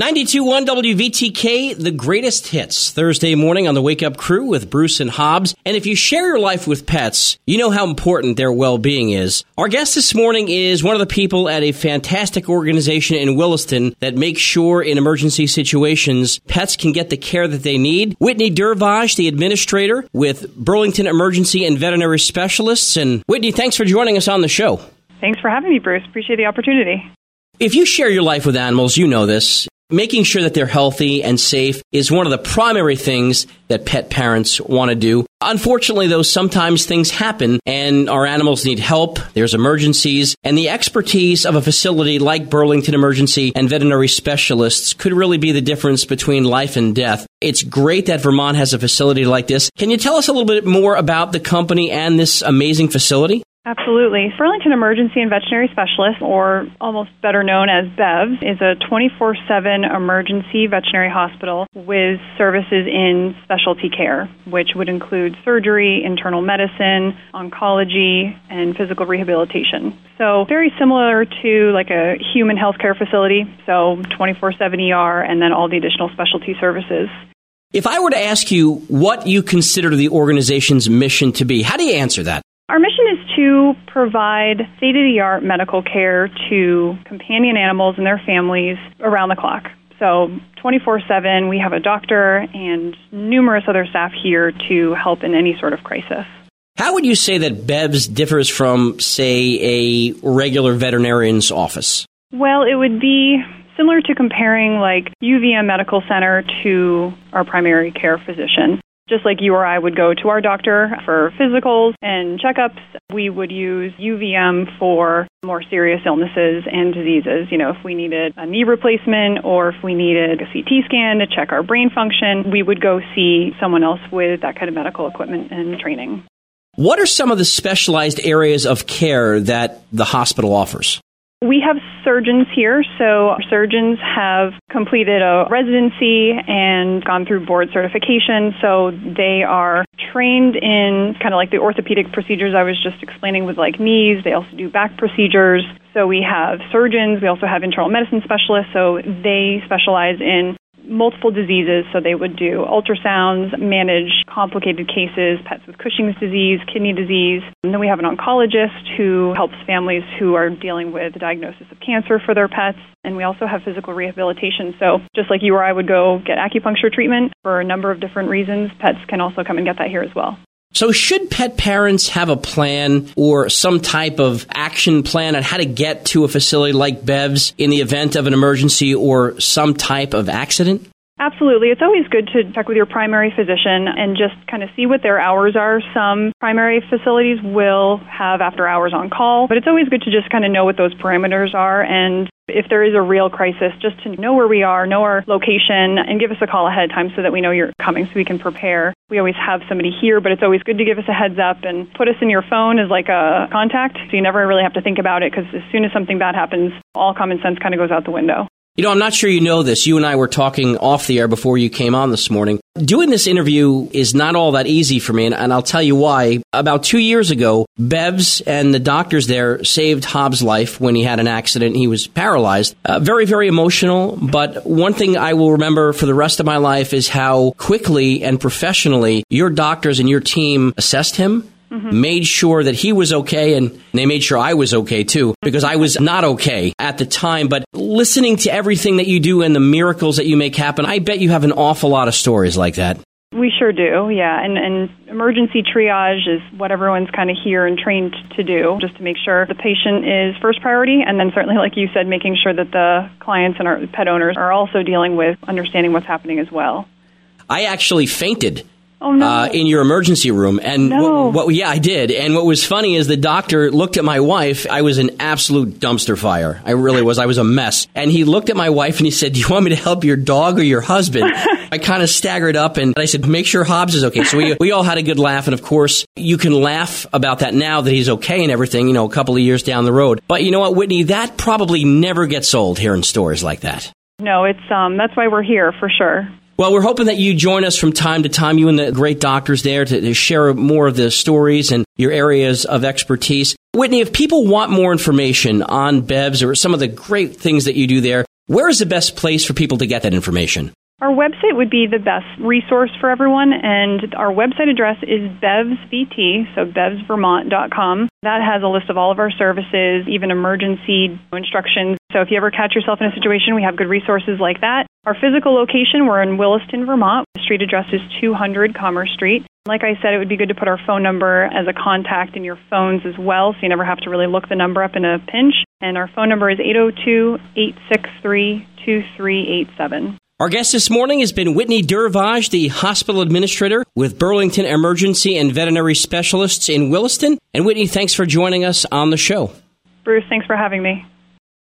92.1 WVTK, The Greatest Hits, Thursday morning on the Wake Up Crew with Bruce and Hobbs. And if you share your life with pets, you know how important their well-being is. Our guest this morning is one of the people at a fantastic organization in Williston that makes sure in emergency situations pets can get the care that they need. Whitney Durivage, the administrator with Burlington Emergency and Veterinary Specialists. And Whitney, thanks for joining us on the show. Thanks for having me, Bruce. Appreciate the opportunity. If you share your life with animals, you know this. Making sure that they're healthy and safe is one of the primary things that pet parents want to do. Unfortunately, though, sometimes things happen and our animals need help. There's emergencies, and the expertise of a facility like Burlington Emergency and Veterinary Specialists could really be the difference between life and death. It's great that Vermont has a facility like this. Can you tell us a little bit more about the company and this amazing facility? Absolutely. Burlington Emergency and Veterinary Specialists, or almost better known as BEVS, is a 24/7 emergency veterinary hospital with services in specialty care, which would include surgery, internal medicine, oncology, and physical rehabilitation. So very similar to like a human healthcare facility, so 24/7 ER and then all the additional specialty services. If I were to ask you what you consider the organization's mission to be, how do you answer that? Our mission is to provide state-of-the-art medical care to companion animals and their families around the clock. So 24/7, we have a doctor and numerous other staff here to help in any sort of crisis. How would you say that BEVS differs from, say, a regular veterinarian's office? Well, it would be similar to comparing like UVM Medical Center to our primary care physician. Just like you or I would go to our doctor for physicals and checkups, we would use UVM for more serious illnesses and diseases. You know, if we needed a knee replacement or if we needed a CT scan to check our brain function, we would go see someone else with that kind of medical equipment and training. What are some of the specialized areas of care that the hospital offers? We have surgeons here, so our surgeons have completed a residency and gone through board certification, so they are trained in kind of like the orthopedic procedures I was just explaining with like knees. They also do back procedures, so we have surgeons. We also have internal medicine specialists, so they specialize in multiple diseases, so they would do ultrasounds, manage complicated cases, pets with Cushing's disease, kidney disease. And then we have an oncologist who helps families who are dealing with the diagnosis of cancer for their pets. And we also have physical rehabilitation. So just like you or I would go get acupuncture treatment for a number of different reasons, pets can also come and get that here as well. So should pet parents have a plan or some type of action plan on how to get to a facility like BEVS in the event of an emergency or some type of accident? Absolutely. It's always good to check with your primary physician and just kind of see what their hours are. Some primary facilities will have after hours on call, but it's always good to just kind of know what those parameters are. And if there is a real crisis, just to know where we are, know our location, and give us a call ahead of time so that we know you're coming so we can prepare. We always have somebody here, but it's always good to give us a heads up and put us in your phone as like a contact. So you never really have to think about it, because as soon as something bad happens, all common sense kind of goes out the window. You know, I'm not sure you know this. You and I were talking off the air before you came on this morning. Doing this interview is not all that easy for me, and I'll tell you why. About 2 years ago, BEVS and the doctors there saved Hobbs' life when he had an accident. He was paralyzed. Very, very emotional, but one thing I will remember for the rest of my life is how quickly and professionally your doctors and your team assessed him. Mm-hmm. Made sure that he was okay, and they made sure I was okay, too, because I was not okay at the time. But listening to everything that you do and the miracles that you make happen, I bet you have an awful lot of stories like that. We sure do, yeah. And emergency triage is what everyone's kind of here and trained to do, just to make sure the patient is first priority. And then certainly, like you said, making sure that the clients and our pet owners are also dealing with understanding what's happening as well. I actually fainted. Oh, no. In your emergency room. And no. Yeah, I did. And what was funny is the doctor looked at my wife. I was an absolute dumpster fire. I really was. I was a mess. And he looked at my wife and he said, "Do you want me to help your dog or your husband?" I kind of staggered up and I said, "Make sure Hobbs is okay." So we all had a good laugh. And of course, you can laugh about that now that he's okay and everything, you know, a couple of years down the road. But you know what, Whitney, that probably never gets old hearing stories like that. No, it's that's why we're here for sure. Well, we're hoping that you join us from time to time, you and the great doctors there, to share more of the stories and your areas of expertise. Whitney, if people want more information on BEVS or some of the great things that you do there, Where is the best place for people to get that information? Our website would be the best resource for everyone, and our website address is BEVSVT, so BEVSVermont.com. That has a list of all of our services, even emergency instructions. So if you ever catch yourself in a situation, we have good resources like that. Our physical location, we're in Williston, Vermont. The street address is 200 Commerce Street. Like I said, it would be good to put our phone number as a contact in your phones as well, so you never have to really look the number up in a pinch. And our phone number is 802-863-2387. Our guest this morning has been Whitney Durivage, the hospital administrator with Burlington Emergency and Veterinary Specialists in Williston. And Whitney, thanks for joining us on the show. Bruce, thanks for having me.